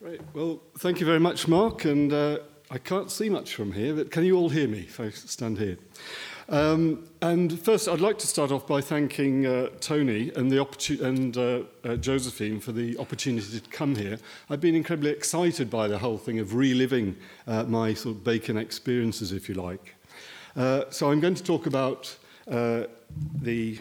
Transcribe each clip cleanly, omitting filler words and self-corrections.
Right, well, thank you very much, Mark, and I can't see much from here, but can you all hear me if I stand here? And first, I'd like to start off by thanking Tony and, Josephine for the opportunity to come here. I've been incredibly excited by the whole thing of reliving my sort of Bacon experiences, if you like. So I'm going to talk about the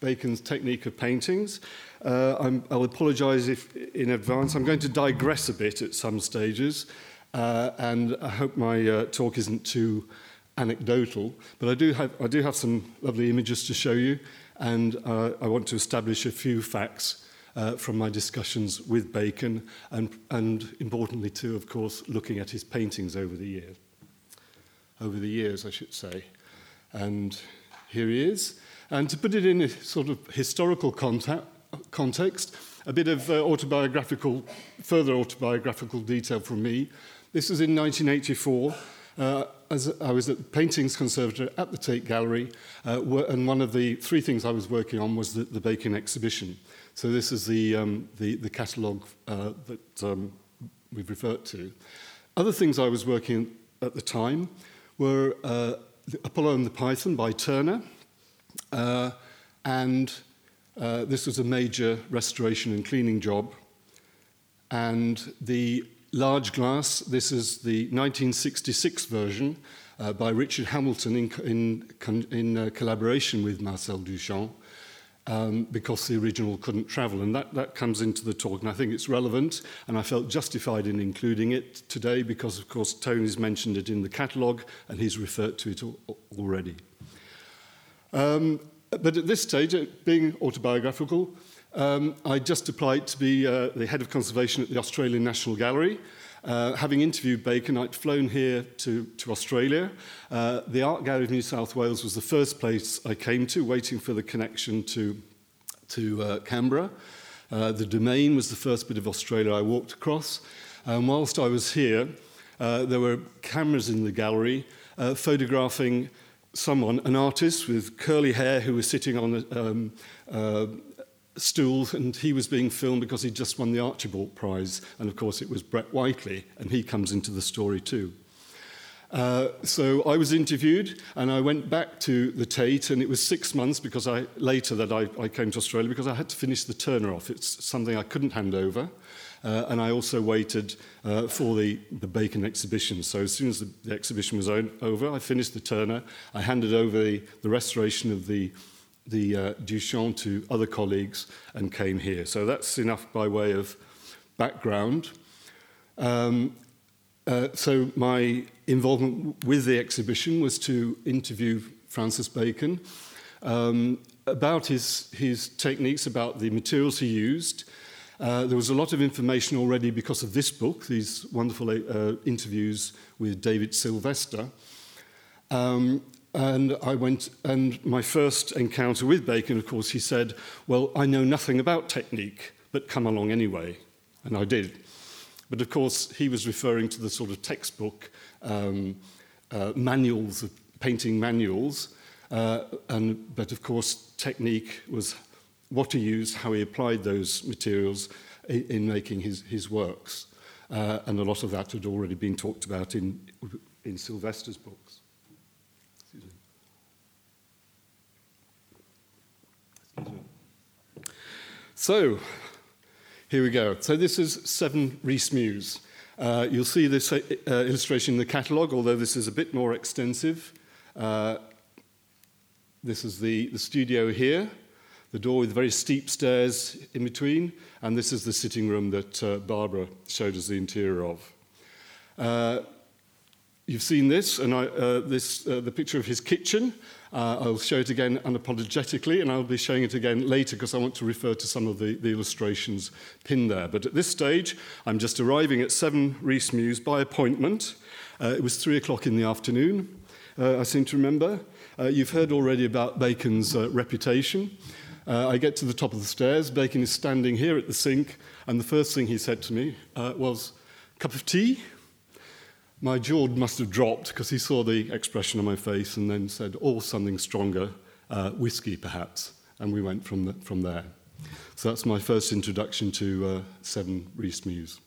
Bacon's technique of paintings. I'll apologise in advance. I'm going to digress a bit at some stages, and I hope my talk isn't too anecdotal, but I do have some lovely images to show you, and I want to establish a few facts from my discussions with Bacon, and importantly too, of course, looking at his paintings over the years, I should say. And here he is. And to put it in a sort of historical context, a bit of further autobiographical detail from me. This was in 1984, as I was at the Paintings Conservatory at the Tate Gallery, and one of the three things I was working on was the Bacon exhibition. So this is the catalogue that we've referred to. Other things I was working at the time were Apollo and the Python by Turner, and this was a major restoration and cleaning job. And the large glass, this is the 1966 version by Richard Hamilton in collaboration with Marcel Duchamp, because the original couldn't travel. And that comes into the talk, and I think it's relevant, and I felt justified in including it today because, of course, Tony's mentioned it in the catalogue, and he's referred to it already. But at this stage, being autobiographical, I just applied to be the head of conservation at the Australian National Gallery. Having interviewed Bacon, I'd flown here to Australia. The Art Gallery of New South Wales was the first place I came to, waiting for the connection to Canberra. The Domain was the first bit of Australia I walked across. And whilst I was here, there were cameras in the gallery photographing someone, an artist with curly hair who was sitting on stools, and he was being filmed because he just won the Archibald Prize, and of course it was Brett Whiteley, and he comes into the story too. So I was interviewed, and I went back to the Tate, and it was 6 months because later I came to Australia because I had to finish the Turner off. It's something I couldn't hand over, and I also waited for the Bacon exhibition. So as soon as the exhibition was over, I finished the Turner. I handed over the restoration of the Duchamp to other colleagues and came here. So that's enough by way of background. So my involvement with the exhibition was to interview Francis Bacon about his techniques, about the materials he used. There was a lot of information already because of this book, these wonderful interviews with David Sylvester. And I went, and my first encounter with Bacon, of course, he said, well, I know nothing about technique, but come along anyway. And I did. But of course, he was referring to the sort of textbook manuals, painting manuals. But of course, technique was what he used, how he applied those materials in making his works. And a lot of that had already been talked about in Sylvester's books. So, here we go. So this is 7 Reece Mews. You'll see this illustration in the catalogue, although this is a bit more extensive. This is the studio here, the door with very steep stairs in between, and this is the sitting room that Barbara showed us the interior of. You've seen this, and the picture of his kitchen. I'll show it again unapologetically, and I'll be showing it again later because I want to refer to some of the illustrations pinned there. But at this stage, I'm just arriving at 7 Reece Mews by appointment. It was 3:00 in the afternoon, I seem to remember. You've heard already about Bacon's reputation. I get to the top of the stairs. Bacon is standing here at the sink, and the first thing he said to me was, "Cup of tea?" My jaw must have dropped because he saw the expression on my face and then said, "Oh, something stronger, whiskey perhaps." And we went from there. So that's my first introduction to 7 Reece Mews.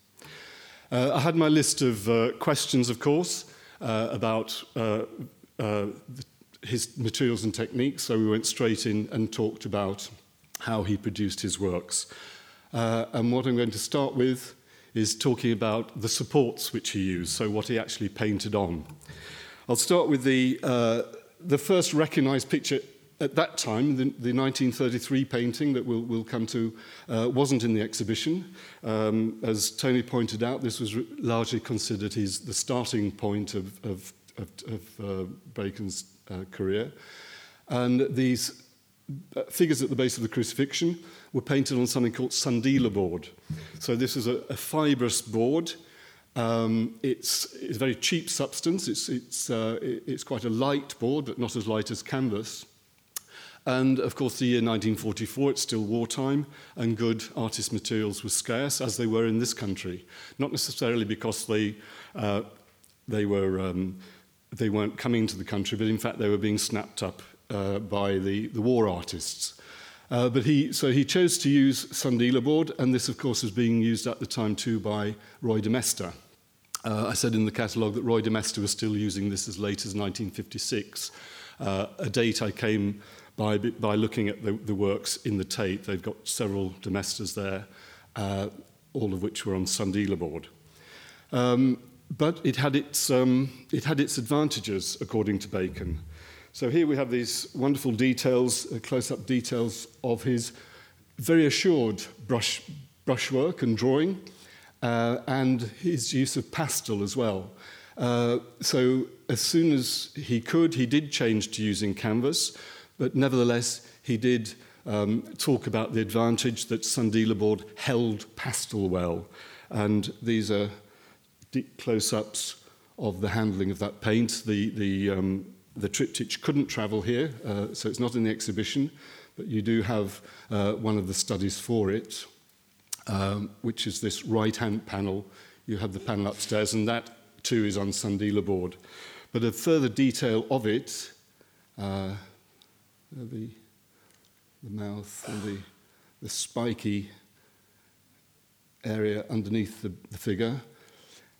I had my list of questions, of course, about his materials and techniques, so we went straight in and talked about how he produced his works. And what I'm going to start with is talking about the supports which he used, so what he actually painted on. I'll start with the first recognised picture at that time, the 1933 painting that we'll come to wasn't in the exhibition. As Tony pointed out, this was largely considered the starting point of Bacon's career. And these figures at the base of the crucifixion were painted on something called Sundeala board. So this is a fibrous board. It's a very cheap substance. It's quite a light board, but not as light as canvas. And, of course, the year 1944, it's still wartime, and good artist materials were scarce, as they were in this country. Not necessarily because they weren't coming to the country, but in fact they were being snapped up by the war artists. So he chose to use Sundeala board, and this, of course, was being used at the time too by Roy de Maistre. I said in the catalogue that Roy de Maistre was still using this as late as 1956, a date I came by looking at the works in the Tate. They've got several de Maistres there, all of which were on Sundeala board. But it had its advantages, according to Bacon. So here we have these wonderful details, close-up details of his very assured brushwork and drawing, and his use of pastel as well. So as soon as he could, he did change to using canvas, but nevertheless, he did talk about the advantage that Sundeala board held pastel well. And these are deep close-ups of the handling of that paint. The triptych couldn't travel here, so it's not in the exhibition, but you do have one of the studies for it, which is this right-hand panel. You have the panel upstairs, and that, too, is on Sundeala board. But a further detail of it... The mouth and the spiky area underneath the figure.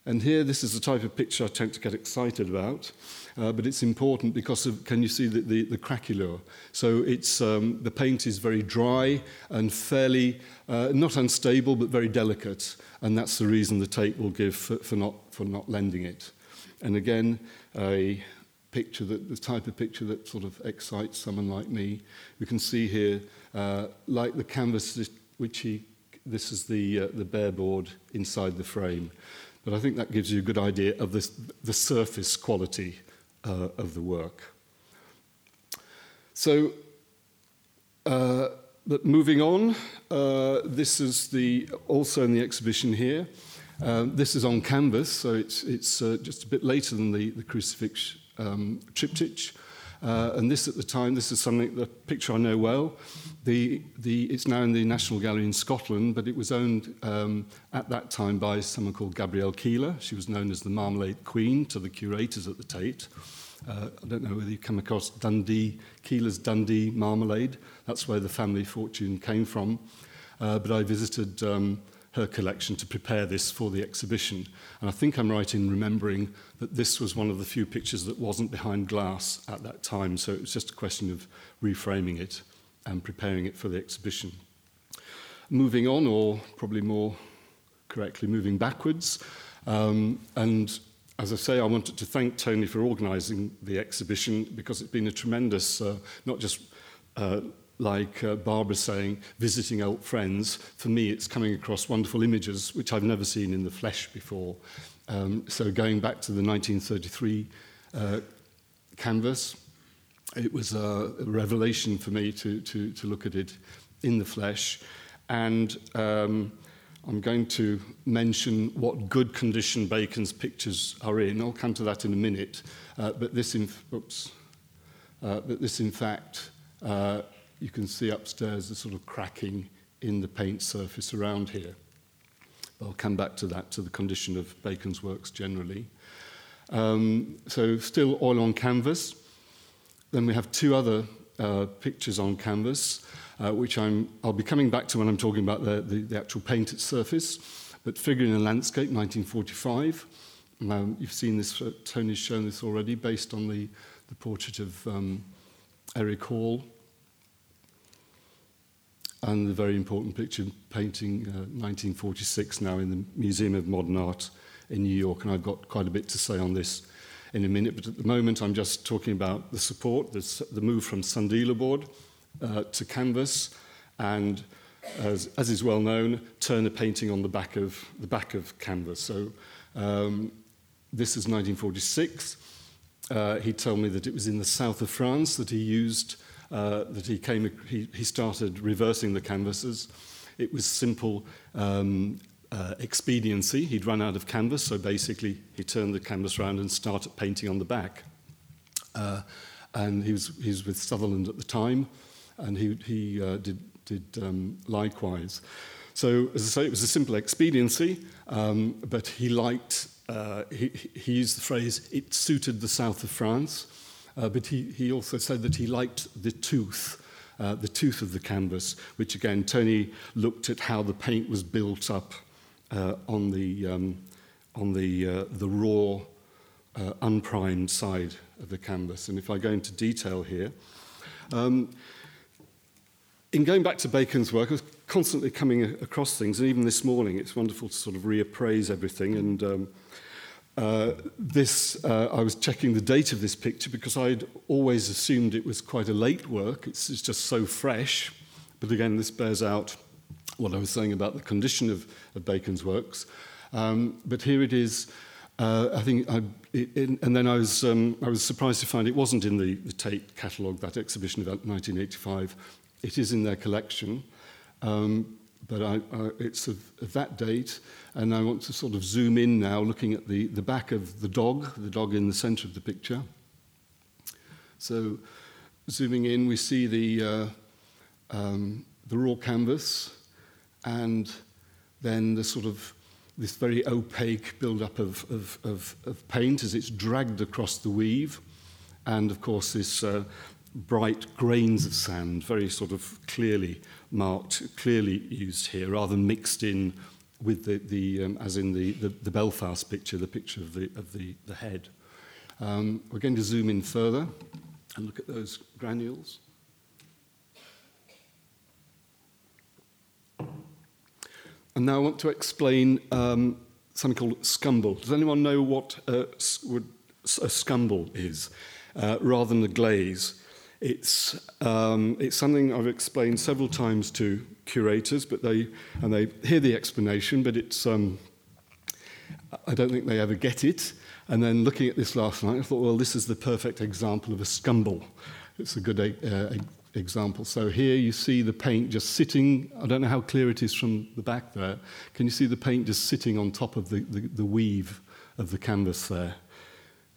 And here, this is the type of picture I tend to get excited about, but it's important because of, can you see the craquelure? So it's the paint is very dry and fairly, not unstable, but very delicate. And that's the reason the Tate will give for not lending it. And again, the type of picture that sort of excites someone like me. You can see here, like the canvas, this is the bare board inside the frame. But I think that gives you a good idea of the surface quality of the work. So, but moving on, this is also in the exhibition here. This is on canvas, so it's just a bit later than the crucifix. Triptych, and this at the time, this is the picture I know well. It's now in the National Gallery in Scotland, but it was owned at that time by someone called Gabrielle Keeler. She was known as the Marmalade Queen to the curators at the Tate. I don't know whether you come across Keeler's Dundee Marmalade. That's where the family fortune came from. But I visited her collection to prepare this for the exhibition. And I think I'm right in remembering that this was one of the few pictures that wasn't behind glass at that time, so it was just a question of reframing it and preparing it for the exhibition. Moving on, or probably more correctly, moving backwards, and as I say, I wanted to thank Tony for organising the exhibition because it's been a tremendous, not just like Barbara saying, visiting old friends. For me, it's coming across wonderful images which I've never seen in the flesh before. So going back to the 1933 canvas, it was a revelation for me to look at it in the flesh. And I'm going to mention what good condition Bacon's pictures are in. I'll come to that in a minute. But this, in fact, you can see upstairs the sort of cracking in the paint surface around here. I'll come back to that, to the condition of Bacon's works generally. So still oil on canvas. Then we have two other pictures on canvas, which I'll be coming back to when I'm talking about the actual painted surface. But Figure in a Landscape, 1945. You've seen this, Tony's shown this already, based on the portrait of Eric Hall. And the very important picture painting, 1946, now in the Museum of Modern Art in New York. And I've got quite a bit to say on this in a minute. But at the moment, I'm just talking about the support, the move from Sundeala board to canvas. And as is well known, Turner painting on the back of canvas. So this is 1946. He told me that it was in the south of France that he used... he started reversing the canvases. It was simple expediency. He'd run out of canvas, so basically he turned the canvas around and started painting on the back. And he was with Sutherland at the time, and he did likewise. So as I say, it was a simple expediency, but he liked. He used the phrase "it suited the south of France." But he also said that he liked the tooth of the canvas, which again, Tony looked at how the paint was built up on the raw, unprimed side of the canvas. And if I go into detail here, in going back to Bacon's work, I was constantly coming across things, and even this morning, it's wonderful to sort of reappraise everything and. I was checking the date of this picture because I'd always assumed it was quite a late work. It's just so fresh. But again, this bears out what I was saying about the condition of Bacon's works. But here it is. I was surprised to find it wasn't in the Tate catalogue, that exhibition about 1985. It is in their collection. But it's of that date, and I want to sort of zoom in now, looking at the back of the dog in the centre of the picture. So, zooming in, we see the raw canvas, and then the sort of this very opaque build-up of paint as it's dragged across the weave, and of course this bright grains of sand, very sort of clearly marked, clearly used here, rather than mixed in with the Belfast picture, the picture of the head. We're going to zoom in further and look at those granules. And now I want to explain something called scumble. Does anyone know what a scumble is, rather than a glaze? It's something I've explained several times to curators, but they hear the explanation, but it's I don't think they ever get it. And then looking at this last night, I thought, well, this is the perfect example of a scumble. It's a good example. So here you see the paint just sitting. I don't know how clear it is from the back there. Can you see the paint just sitting on top of the weave of the canvas there?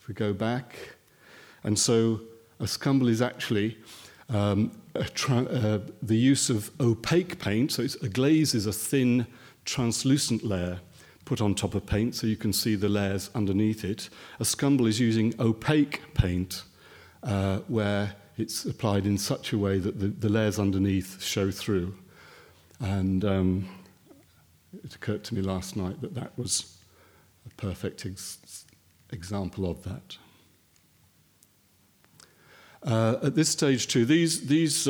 If we go back, and so. A scumble is actually the use of opaque paint. So a glaze is a thin, translucent layer put on top of paint, so you can see the layers underneath it. A scumble is using opaque paint where it's applied in such a way that the layers underneath show through. And it occurred to me last night that was a perfect example of that. At this stage, too, these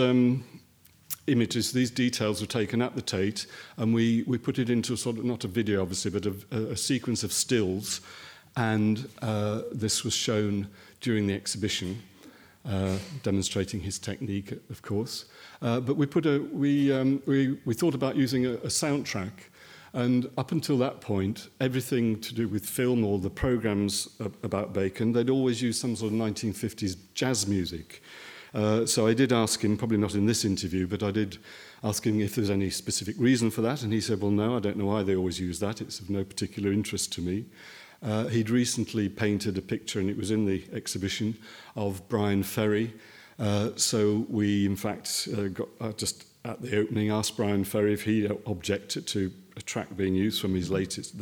images, these details were taken at the Tate, and we put it into a sort of, not a video, obviously, but a sequence of stills, and this was shown during the exhibition, demonstrating his technique, of course. But we thought about using a soundtrack, and up until that point, everything to do with film or the programmes about Bacon, they'd always use some sort of 1950s jazz music. So I did ask him, probably not in this interview, but I did ask him if there's any specific reason for that, and he said, well, no, I don't know why they always use that. It's of no particular interest to me. He'd recently painted a picture, and it was in the exhibition, of Bryan Ferry. So we, in fact, got just at the opening, asked Bryan Ferry if he objected to a track being used from his latest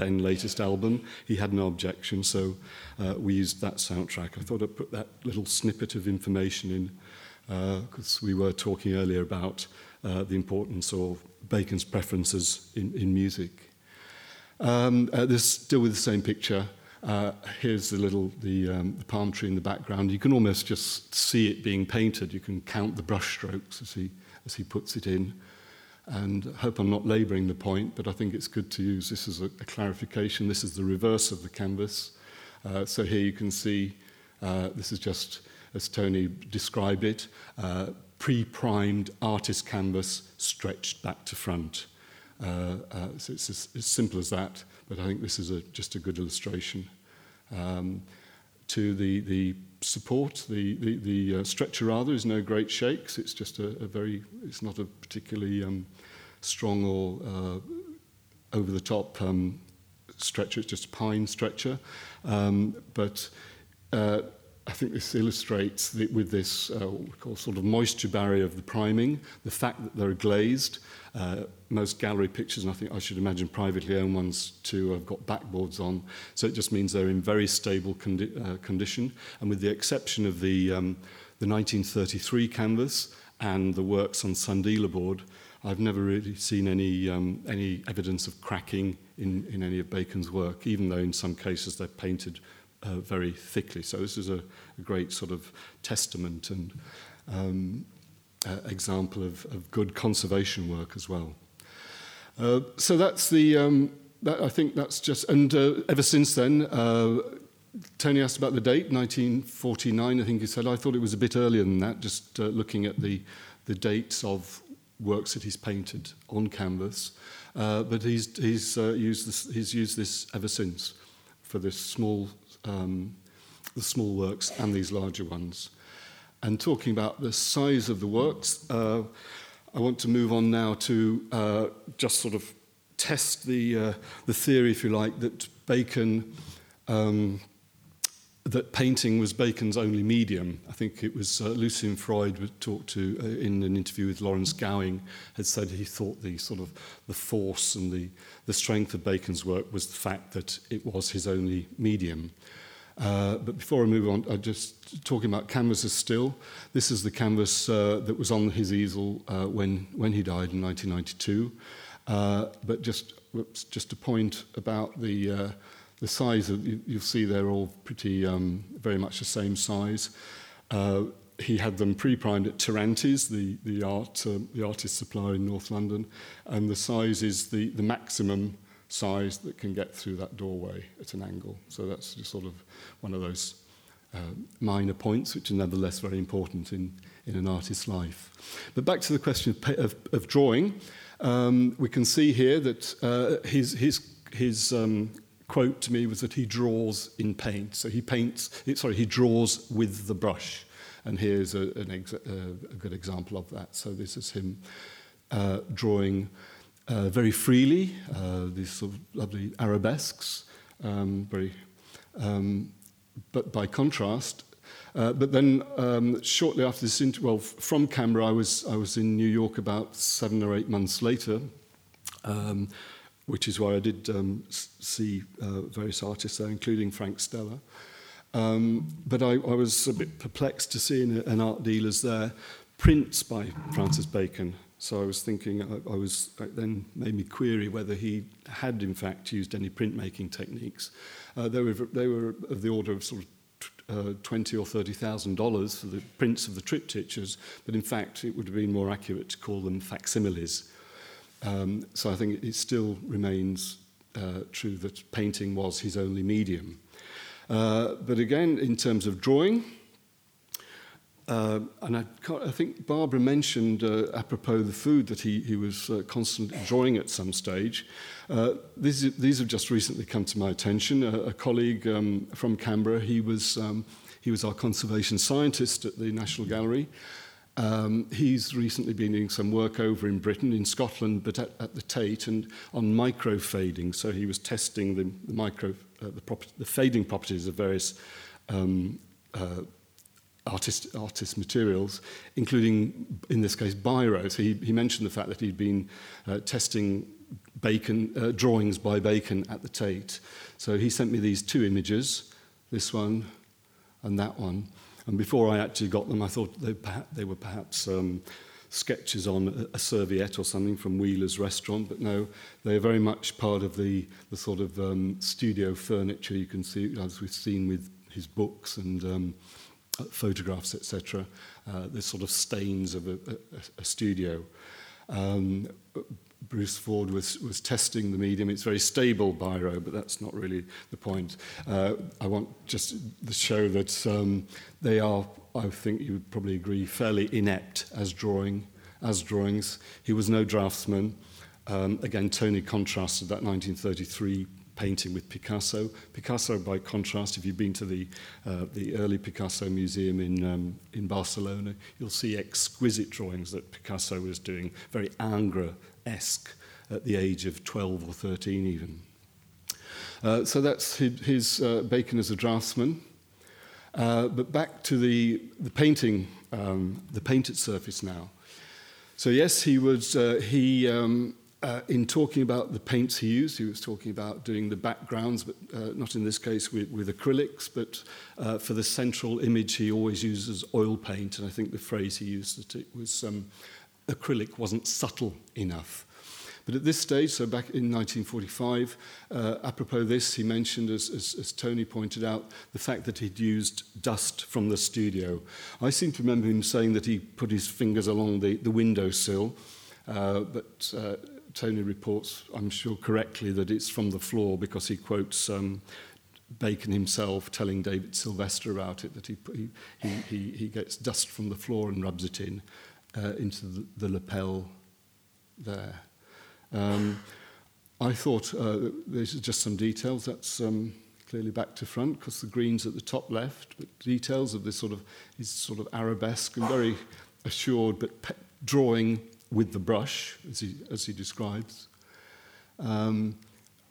album. He had no objection, so we used that soundtrack. I thought I'd put that little snippet of information in, because we were talking earlier about the importance of Bacon's preferences in music. This still with the same picture. Here's the palm tree in the background. You can almost just see it being painted. You can count the brush strokes as he puts it in. And I hope I'm not labouring the point, but I think it's good to use this as a clarification. This is the reverse of the canvas. So here you can see, this is just as Tony described it, pre-primed artist canvas stretched back to front. So it's as simple as that, but I think this is just a good illustration. To the support, the stretcher rather is no great shakes. It's just it's not a particularly strong or over the top stretcher. It's just a pine stretcher, but I think this illustrates with this what we call sort of moisture barrier of the priming, the fact that they're glazed. Most gallery pictures, and I think I should imagine privately owned ones too, have got backboards on. So it just means they're in very stable condition. And with the exception of the 1933 canvas and the works on Sundeala board, I've never really seen any evidence of cracking in any of Bacon's work, even though in some cases they're painted very thickly. So this is a great sort of testament and example of good conservation work as well. So that's I think that's just... And ever since then, Tony asked about the date, 1949, I think he said. I thought it was a bit earlier than that, just looking at the dates of works that he's painted on canvas. But he's used this ever since for this small... the small works and these larger ones. And talking about the size of the works, I want to move on now to just sort of test the theory, if you like, that Bacon, that painting was Bacon's only medium. I think it was Lucian Freud talked to in an interview with Lawrence Gowing, had said he thought the sort of the force and the strength of Bacon's work was the fact that it was his only medium. But before I move on, I'm just talking about canvases still. This is the canvas that was on his easel when he died in 1992. But just a point about the size. You'll see they're all pretty, very much the same size. He had them pre-primed at Taranti's, the artist supplier in North London, and the size is the maximum size that can get through that doorway at an angle. So that's just sort of one of those minor points, which are nevertheless very important in an artist's life. But back to the question of drawing, we can see here that his quote to me was that he draws in paint. So he draws with the brush. And here's a good example of that. So this is him drawing very freely, these sort of lovely arabesques, but by contrast. But then shortly after this, from Canberra, I was in New York about 7 or 8 months later, which is why I did see various artists there, including Frank Stella. But I was a bit perplexed to see in art dealers there prints by Francis Bacon. So I was thinking, it then made me query whether he had in fact used any printmaking techniques. They were of the order of sort of $20,000 or $30,000 for the prints of the triptychs, but in fact it would have been more accurate to call them facsimiles. So I think it still remains true that painting was his only medium. But again, in terms of drawing, and I think Barbara mentioned, apropos the food, that he was constantly drawing at some stage. These have just recently come to my attention. A colleague from Canberra, he was our conservation scientist at the National Gallery. He's recently been doing some work over in Britain, in Scotland, but at the Tate, and on microfading. So he was testing the fading properties of various artist materials, including, in this case, biro. So he mentioned the fact that he'd been testing Bacon drawings by Bacon at the Tate. So he sent me these two images, this one and that one. And before I actually got them, I thought they were perhaps sketches on a serviette or something from Wheeler's restaurant, but no, they're very much part of the sort of studio furniture you can see, as we've seen with his books and photographs, etc. There's sort of stains of a studio. Bruce Ford was testing the medium. It's very stable biro, but that's not really the point. I want just to show that they are, I think you would probably agree, fairly inept as drawings. He was no draftsman. Again, Tony contrasted that 1933 painting with Picasso. Picasso, by contrast, if you've been to the early Picasso Museum in Barcelona, you'll see exquisite drawings that Picasso was doing, very Ingres-esque at the age of 12 or 13 even. So that's his Bacon as a draftsman. But back to the painting, the painted surface now. So yes, he was in talking about the paints he used, he was talking about doing the backgrounds, but not in this case with acrylics, but for the central image he always uses oil paint, and I think the phrase he used that it was acrylic wasn't subtle enough. But at this stage, so back in 1945, apropos this, he mentioned, as Tony pointed out, the fact that he'd used dust from the studio. I seem to remember him saying that he put his fingers along the windowsill, but Tony reports, I'm sure correctly, that it's from the floor because he quotes Bacon himself telling David Sylvester about it, that he gets dust from the floor and rubs it in into the lapel there. I thought, this is just some details, that's clearly back to front, because the green's at the top left, but details of this sort of, is sort of arabesque and very assured, but drawing with the brush, as he describes. And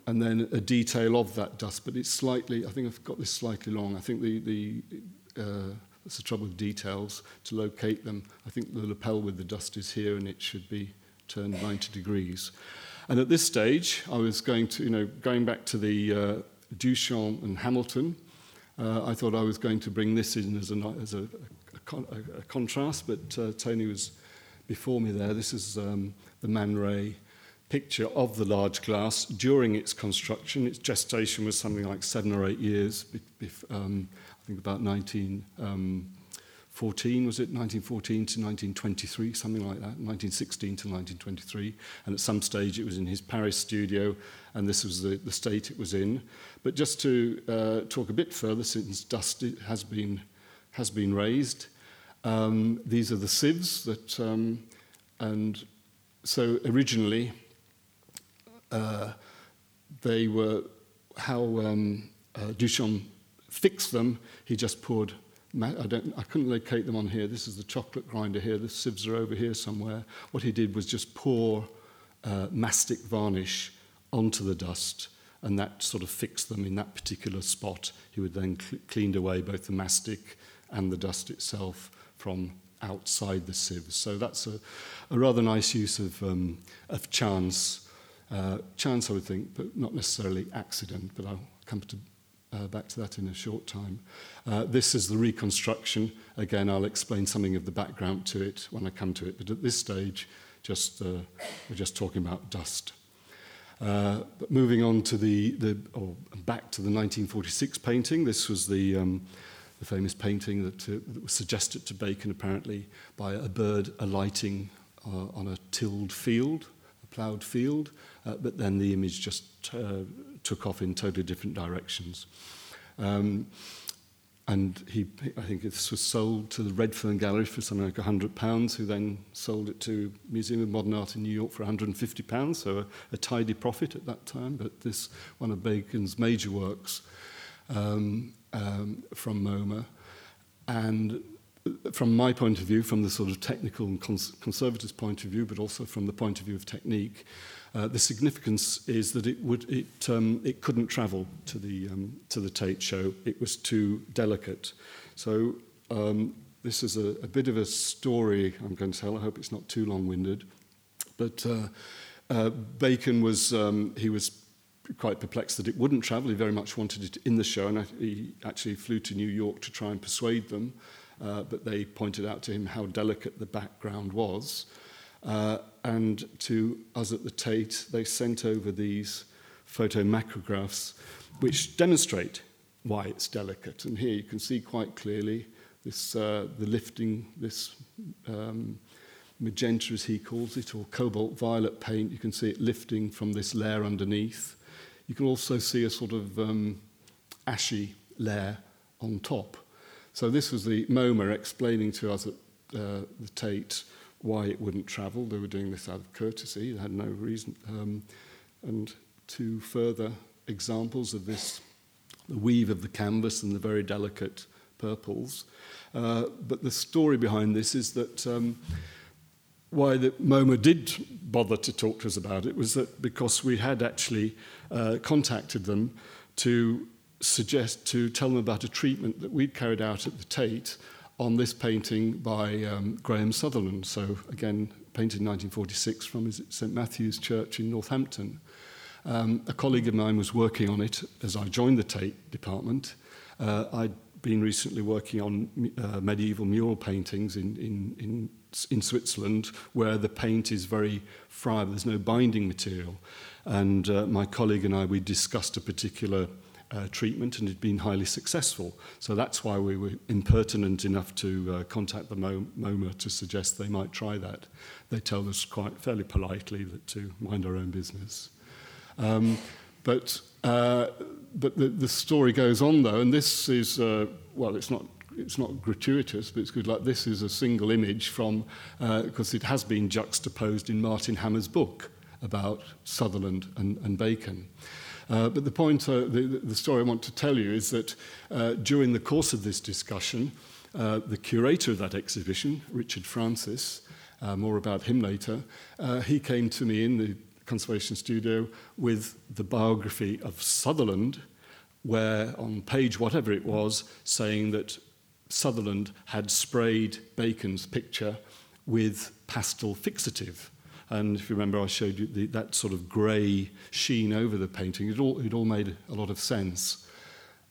then a detail of that dust, but it's slightly, I think I've got this slightly long, I think that's the trouble with details, to locate them. I think the lapel with the dust is here and it should be turned 90 degrees. And at this stage, I was going to, going back to the Duchamp and Hamilton, I thought I was going to bring this in as a contrast, but Tony was before me there. This is the Man Ray picture of the large glass during its construction. Its gestation was something like 7 or 8 years, I think about 1914 to 1923, something like that, 1916 to 1923, and at some stage it was in his Paris studio, and this was the state it was in. But just to talk a bit further, since dust has been raised, these are the sieves that, and so originally they were how Duchamp fixed them. He just poured. I couldn't locate them on here. This is the chocolate grinder here. The sieves are over here somewhere. What he did was just pour mastic varnish onto the dust, and that sort of fixed them in that particular spot. He would then cleaned away both the mastic and the dust itself from outside the sieves. So that's a rather nice use of chance. Chance, I would think, but not necessarily accident, but I'll come to... back to that in a short time. This is the reconstruction. Again, I'll explain something of the background to it when I come to it, but at this stage, we're just talking about dust. But moving on to back to the 1946 painting. This was the famous painting that was suggested to Bacon apparently by a bird alighting on a tilled field, a ploughed field, but then the image just took off in totally different directions. And I think this was sold to the Redfern Gallery for something like £100, who then sold it to Museum of Modern Art in New York for £150, so a tidy profit at that time. But this, one of Bacon's major works from MoMA, and from my point of view, from the sort of technical and conservator's point of view, but also from the point of view of technique, the significance is that it couldn't travel to the Tate show. It was too delicate. So this is a bit of a story I'm going to tell. I hope it's not too long-winded. But Bacon was quite perplexed that it wouldn't travel. He very much wanted it in the show, and he actually flew to New York to try and persuade them. but they pointed out to him how delicate the background was. And to us at the Tate, they sent over these photomacrographs which demonstrate why it's delicate. And here you can see quite clearly this the lifting, this magenta, as he calls it, or cobalt violet paint. You can see it lifting from this layer underneath. You can also see a sort of ashy layer on top. So this was the MoMA explaining to us at the Tate why it wouldn't travel. They were doing this out of courtesy. They had no reason. And two further examples of this, the weave of the canvas and the very delicate purples. But the story behind this is that why the MoMA did bother to talk to us about it was that because we had actually contacted them to suggest, to tell them about a treatment that we'd carried out at the Tate on this painting by Graham Sutherland. So again, painted in 1946 from St Matthew's Church in Northampton. A colleague of mine was working on it as I joined the Tate department. I'd been recently working on medieval mural paintings in Switzerland, where the paint is very friable, there's no binding material. And my colleague and I, we discussed a particular treatment, and it had been highly successful. So that's why we were impertinent enough to contact the MoMA to suggest they might try that. They tell us quite fairly politely that to mind our own business. But the story goes on, though, and this is, well, it's not gratuitous, but it's good luck. This is a single image from, because it has been juxtaposed in Martin Hammer's book about Sutherland and Bacon. But the point, the story I want to tell you is that during the course of this discussion, the curator of that exhibition, Richard Francis, more about him later, he came to me in the Conservation Studio with the biography of Sutherland, where on page whatever it was, saying that Sutherland had sprayed Bacon's picture with pastel fixative. And if you remember, I showed you that sort of grey sheen over the painting. It all made a lot of sense.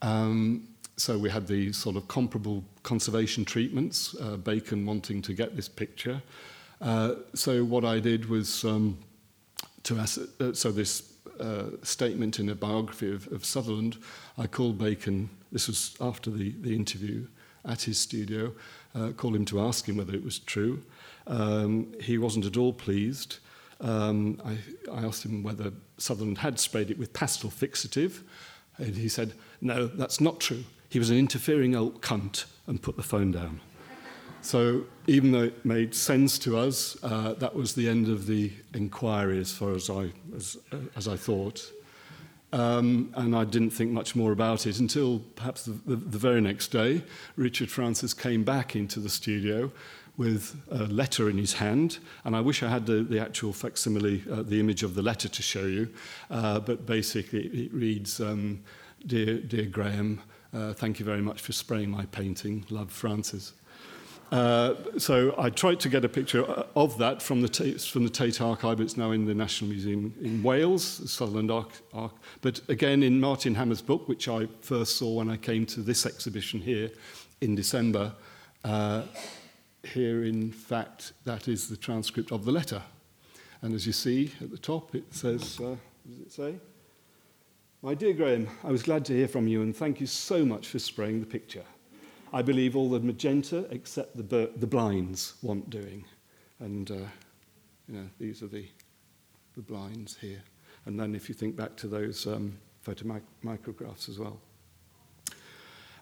So we had these sort of comparable conservation treatments, Bacon wanting to get this picture. So what I did was so this statement in a biography of Sutherland, I called Bacon, this was after the interview at his studio, called him to ask him whether it was true. He wasn't at all pleased. I asked him whether Sutherland had sprayed it with pastel fixative, and he said, no, that's not true. He was an interfering old cunt, and put the phone down. So even though it made sense to us, that was the end of the inquiry as far as I thought. And I didn't think much more about it until perhaps the very next day, Richard Francis came back into the studio with a letter in his hand, and I wish I had the actual facsimile, the image of the letter to show you, but basically it reads, Dear Graham, thank you very much for spraying my painting, love, Francis. So I tried to get a picture of that from the Tate archive. It's now in the National Museum in Wales, the Sutherland Archive. But again, in Martin Hammer's book, which I first saw when I came to this exhibition here in December, here, in fact, that is the transcript of the letter. And as you see at the top, it says, what does it say? My dear Graham, I was glad to hear from you, and thank you so much for spraying the picture. I believe all the magenta except the blinds want doing. And, you know, these are the blinds here. And then if you think back to those photomicrographs as well.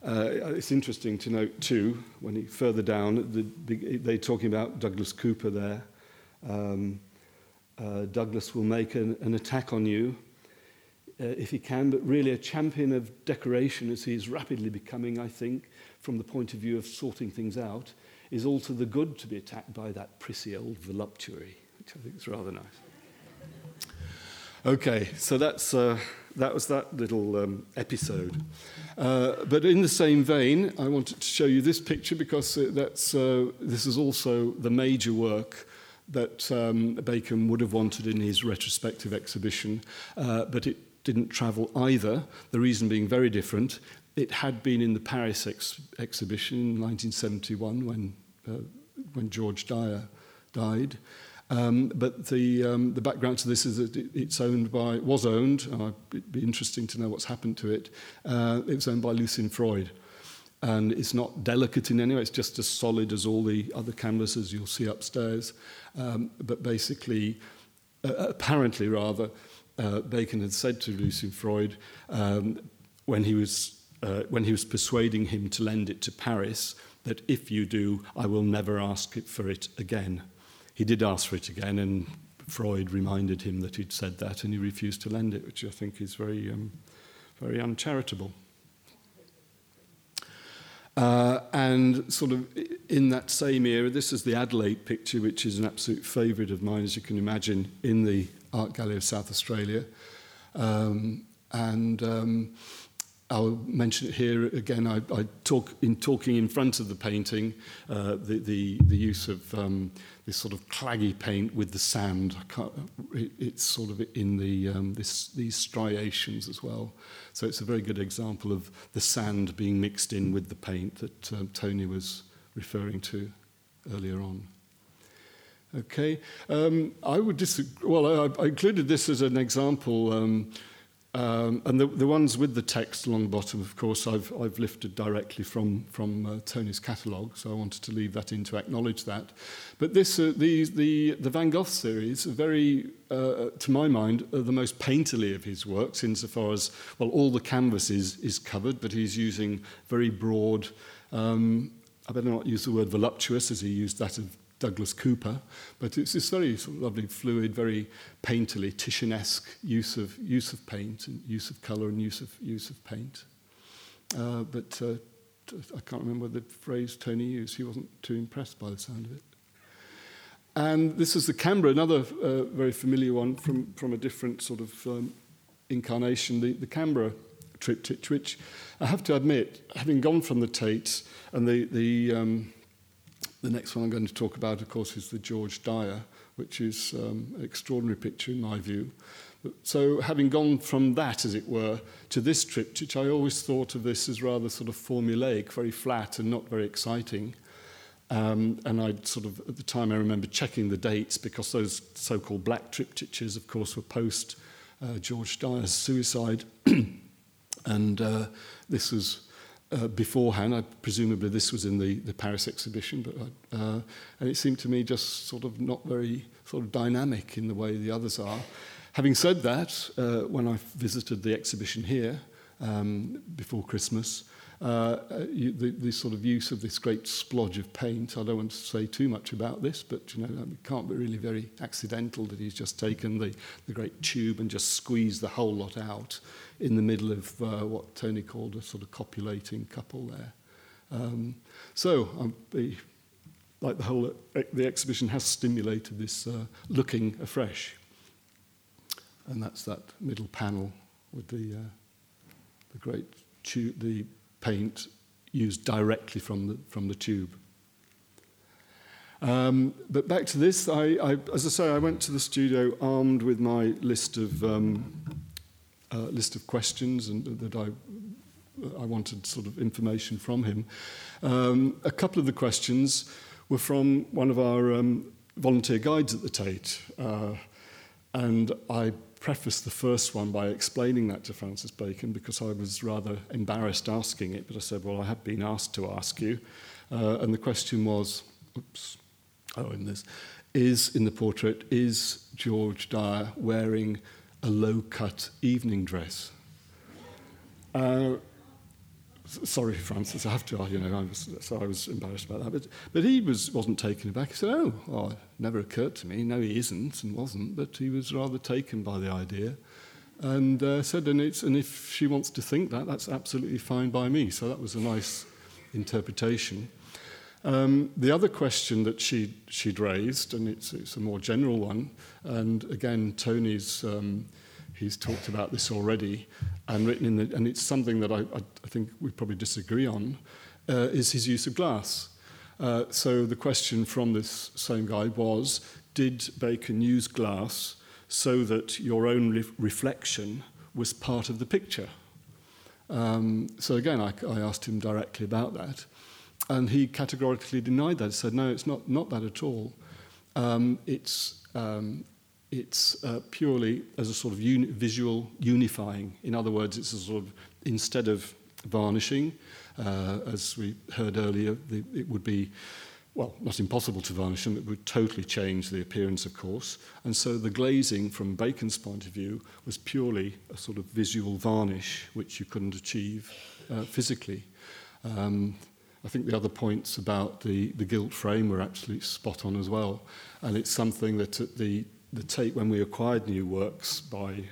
It's interesting to note, too, when he further down, they're talking about Douglas Cooper there. Douglas will make an attack on you if he can, but really a champion of decoration, as he is rapidly becoming, I think, from the point of view of sorting things out, is all to the good to be attacked by that prissy old voluptuary, which I think is rather nice. Okay, so that was that little episode. But in the same vein, I wanted to show you this picture because this is also the major work that Bacon would have wanted in his retrospective exhibition, but it didn't travel either, the reason being very different. It had been in the Paris exhibition in 1971 when George Dyer died. But the background to this is that it was owned. It'd be interesting to know what's happened to it. It was owned by Lucian Freud, and it's not delicate in any way. It's just as solid as all the other canvases you'll see upstairs. But basically, apparently, rather, Bacon had said to Lucian Freud when he was persuading him to lend it to Paris that if you do, I will never ask for it again. He did ask for it again, and Freud reminded him that he'd said that, and he refused to lend it, which I think is very, very uncharitable. And sort of in that same era, this is the Adelaide picture, which is an absolute favourite of mine, as you can imagine, in the Art Gallery of South Australia. I'll mention it here again. I talk in front of the painting, the use of this sort of claggy paint with the sand. It's sort of in the these striations as well. So it's a very good example of the sand being mixed in with the paint that Tony was referring to earlier on. Okay, I would disagree. Well, I included this as an example. And the ones with the text along the bottom, of course, I've lifted directly from Tony's catalogue, so I wanted to leave that in to acknowledge that. But this, the Van Gogh series, to my mind, are the most painterly of his works, insofar as all the canvas is covered, but he's using very broad. I better not use the word voluptuous, as he used that of Douglas Cooper, but it's this very sort of lovely, fluid, very painterly, Titian-esque use of paint and use of colour and use of paint. But I can't remember the phrase Tony used. He wasn't too impressed by the sound of it. And this is the Canberra, another very familiar one from a different sort of incarnation, the Canberra triptych, which I have to admit, having gone from the Tate and the next one I'm going to talk about, of course, is the George Dyer, which is an extraordinary picture in my view. So having gone from that, as it were, to this triptych, I always thought of this as rather sort of formulaic, very flat and not very exciting. And I'd sort of, at the time, I remember checking the dates because those so-called black triptychs, of course, were post George Dyer's suicide. And this was... beforehand, presumably this was in the Paris exhibition, but and it seemed to me just sort of not very sort of dynamic in the way the others are. Having said that, when I visited the exhibition here before Christmas, the sort of use of this great splodge of paint, I don't want to say too much about this, but it can't be really very accidental that he's just taken the great tube and just squeezed the whole lot out in the middle of what Tony called a sort of copulating couple there. So the exhibition has stimulated this looking afresh. And that's that middle panel with the great tube, the paint used directly from the tube. But back to this, I as I say, I went to the studio armed with my list of questions and that I wanted sort of information from him. A couple of the questions were from one of our volunteer guides at the Tate, and I prefaced the first one by explaining that to Francis Bacon because I was rather embarrassed asking it, but I said, I have been asked to ask you. And the question was, in the portrait, is George Dyer wearing a low-cut evening dress? Sorry, Francis, I have to. I was embarrassed about that. But he wasn't taken aback. He said, "Oh, it never occurred to me. No, he isn't and wasn't." But he was rather taken by the idea, and said, "And if she wants to think that, that's absolutely fine by me." So that was a nice interpretation. The other question that she'd raised, and it's a more general one, and again, Tony's he's talked about this already, and written in and it's something that I think we probably disagree on, is his use of glass. So the question from this same guy was, did Bacon use glass so that your own reflection was part of the picture. So again, I asked him directly about that, and he categorically denied that. He said, no, it's not that at all. It's purely as a sort of visual unifying. In other words, it's a sort of, instead of varnishing, as we heard earlier, it would be, well, not impossible to varnish them, it would totally change the appearance, of course. And so the glazing, from Bacon's point of view, was purely a sort of visual varnish, which you couldn't achieve physically. I think the other points about the gilt frame were absolutely spot on as well. And it's something that at the Tate, when we acquired new works by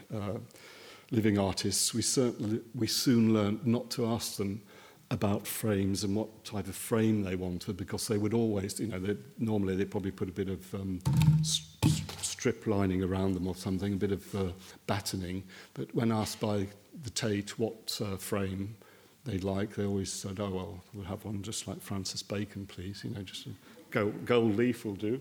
living artists, we soon learned not to ask them about frames and what type of frame they wanted, because they would always, normally they probably put a bit of strip lining around them or something, a bit of battening. But when asked by the Tate what frame they'd like, they always said, oh, well, we'll have one just like Francis Bacon, please. Just a gold leaf will do.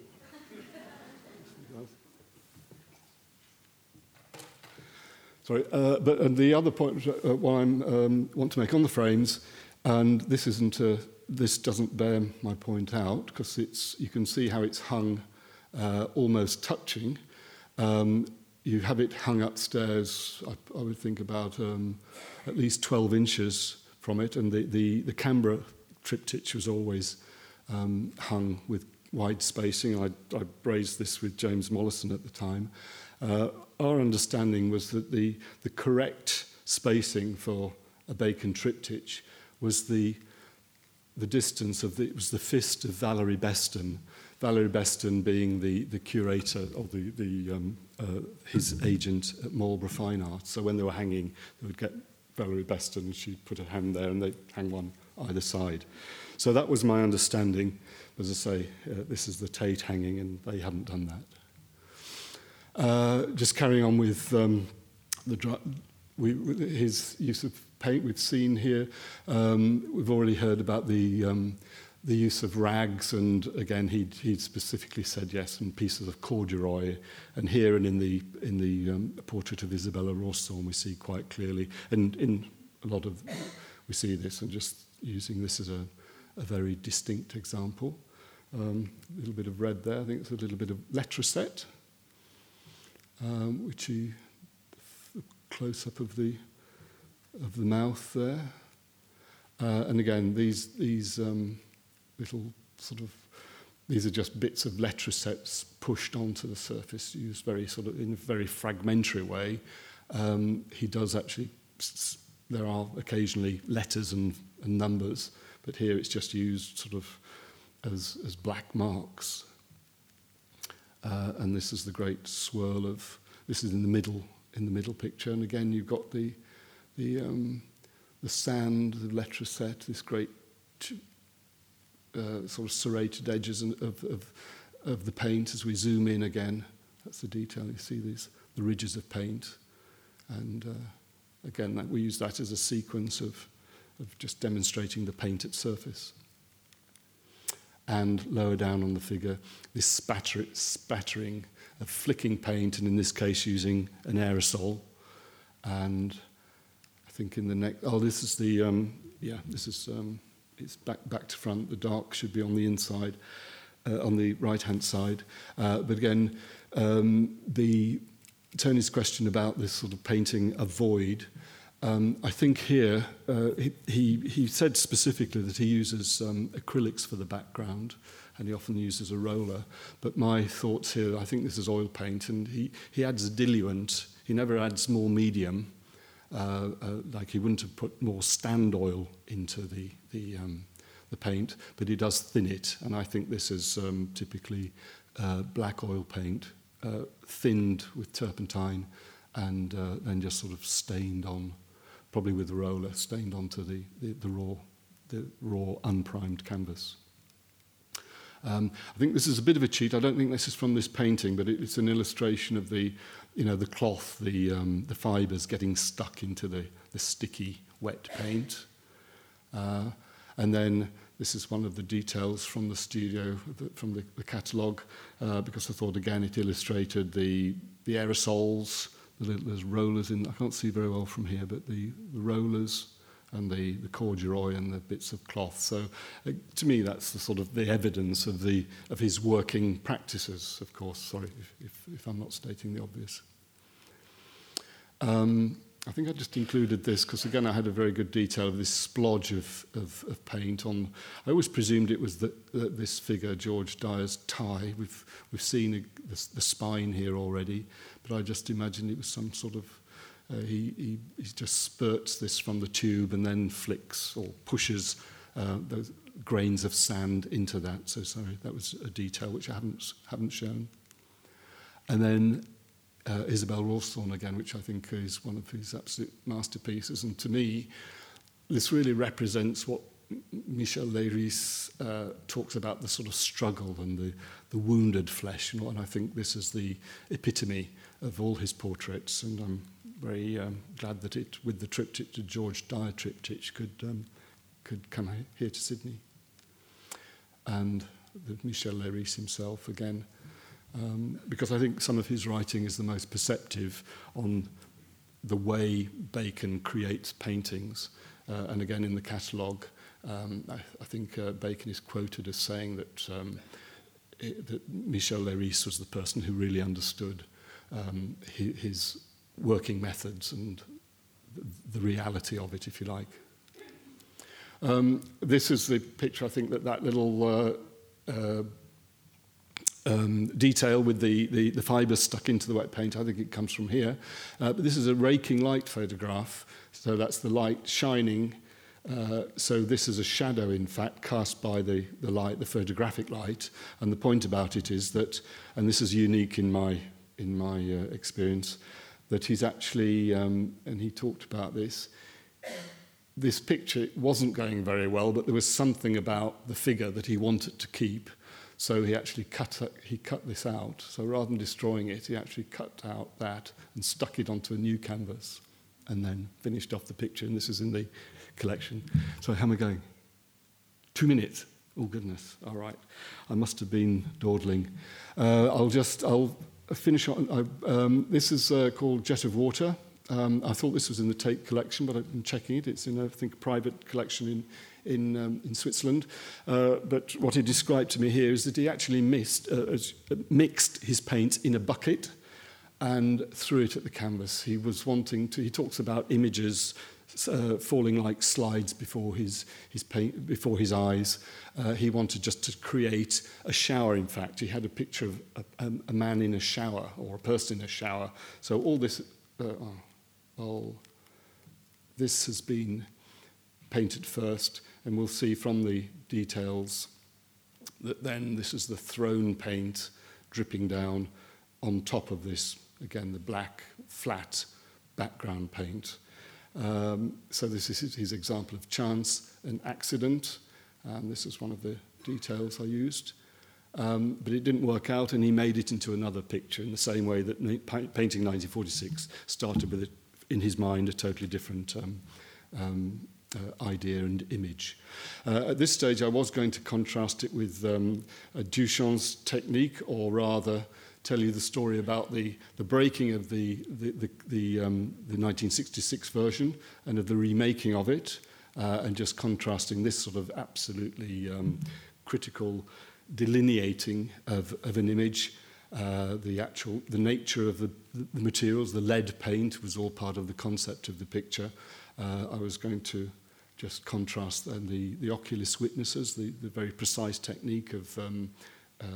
Sorry, but the other point what I want to make on the frames, and this doesn't bear my point out, because you can see how it's hung almost touching. You have it hung upstairs, I would think about at least 12 inches from it, and the Canberra triptych was always hung with wide spacing. I raised this with James Mollison at the time. Our understanding was that the correct spacing for a Bacon triptych was the distance of it was the fist of Valerie Beston. Valerie Beston being the curator, or his agent at Marlborough Fine Arts. So when they were hanging, they would get Valerie Beston, and she'd put her hand there, and they'd hang one either side. So that was my understanding. As I say, this is the Tate hanging, and they haven't done that. Just carrying on with his use of paint, we've seen here. We've already heard about the use of rags, and again, he specifically said yes, and pieces of corduroy. And here, and in the portrait of Isabella Rawstorne, we see quite clearly, and in a lot of we see this. And just using this as a very distinct example. A little bit of red there. I think it's a little bit of Letraset. Which he, the close-up of the mouth there, and again these little sort of, these are just bits of Letrasets pushed onto the surface, used very sort of in a very fragmentary way. He does actually, there are occasionally letters and numbers, but here it's just used sort of as black marks. And this is the great swirl of. This is in the middle picture, and again you've got the sand, the Letraset, this great sort of serrated edges of the paint. As we zoom in again, that's the detail. You see the ridges of paint, and again we use that as a sequence of just demonstrating the painted surface. And lower down on the figure, this spattering of flicking paint, and in this case using an aerosol. And I think in the next, this is the, this is, it's back to front. The dark should be on the inside, on the right-hand side. But again, Tony's question about this sort of painting a void, I think here he said specifically that he uses acrylics for the background, and he often uses a roller. But my thoughts here, I think this is oil paint, and he adds a diluent. He never adds more medium, like he wouldn't have put more stand oil into the paint, but he does thin it. And I think this is typically black oil paint, thinned with turpentine, and then just sort of stained on, probably with a roller, stained onto the raw unprimed canvas. I think this is a bit of a cheat. I don't think this is from this painting, but it's an illustration of the cloth, the fibres getting stuck into the sticky wet paint. And then this is one of the details from the studio, from the catalogue, because I thought again it illustrated the aerosols, There's rollers in, I can't see very well from here, but the rollers and the corduroy and the bits of cloth. So to me, that's the sort of the evidence of his working practices, of course. Sorry if I'm not stating the obvious. I think I just included this because, again, I had a very good detail of this splodge of paint on. I always presumed it was this figure, George Dyer's tie. We've seen the spine here already, but I just imagined it was some sort of. He just spurts this from the tube and then flicks or pushes those grains of sand into that. So sorry, that was a detail which I haven't shown. And then. Isabella Rawstorne again, which I think is one of his absolute masterpieces, and to me, this really represents what Michel Leiris talks about, the sort of struggle and the wounded flesh, and I think this is the epitome of all his portraits, and I'm very glad that it, with the triptych, the George Dyer triptych, could come here to Sydney. And the Michel Leiris himself again. Because I think some of his writing is the most perceptive on the way Bacon creates paintings. And again, in the catalogue, I think Bacon is quoted as saying that Michel Leiris was the person who really understood his working methods and the reality of it, if you like. This is the picture, I think, that little... detail with the fibres stuck into the wet paint. I think it comes from here. But this is a raking light photograph, so that's the light shining. So this is a shadow, in fact, cast by the light, the photographic light. And the point about it is that, and this is unique in my experience, that he's actually, and he talked about this. This picture wasn't going very well, but there was something about the figure that he wanted to keep. So he actually cut this out. So rather than destroying it, he actually cut out that and stuck it onto a new canvas and then finished off the picture. And this is in the collection. So how am I going? 2 minutes. Oh, goodness. All right. I must have been dawdling. I'll finish on. This is called Jet of Water. I thought this was in the Tate collection, but I've been checking it. It's in, I think, a private collection in Switzerland, but what he described to me here is that he actually mixed his paint in a bucket and threw it at the canvas. He was wanting to. He talks about images falling like slides before his paint, before his eyes. He wanted just to create a shower. In fact, he had a picture of a man in a shower or a person in a shower. So all this, this has been painted first. And we'll see from the details that then this is the thrown paint dripping down on top of this, again, the black, flat background paint. So this is his example of chance and accident. And this is one of the details I used. But it didn't work out, and he made it into another picture in the same way that painting 1946 started with, in his mind, a totally different idea and image. At this stage, I was going to contrast it with Duchamp's technique, or rather tell you the story about the breaking of the 1966 version and of the remaking of it, and just contrasting this sort of absolutely critical delineating of an image. The nature of the materials, the lead paint was all part of the concept of the picture. I was going to just contrast then the oculus witnesses, the very precise technique of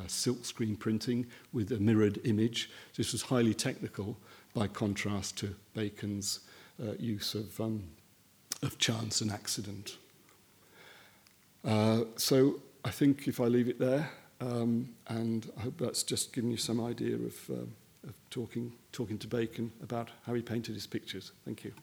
silk screen printing with a mirrored image. This was highly technical by contrast to Bacon's use of chance and accident. So I think if I leave it there, and I hope that's just given you some idea of talking to Bacon about how he painted his pictures. Thank you.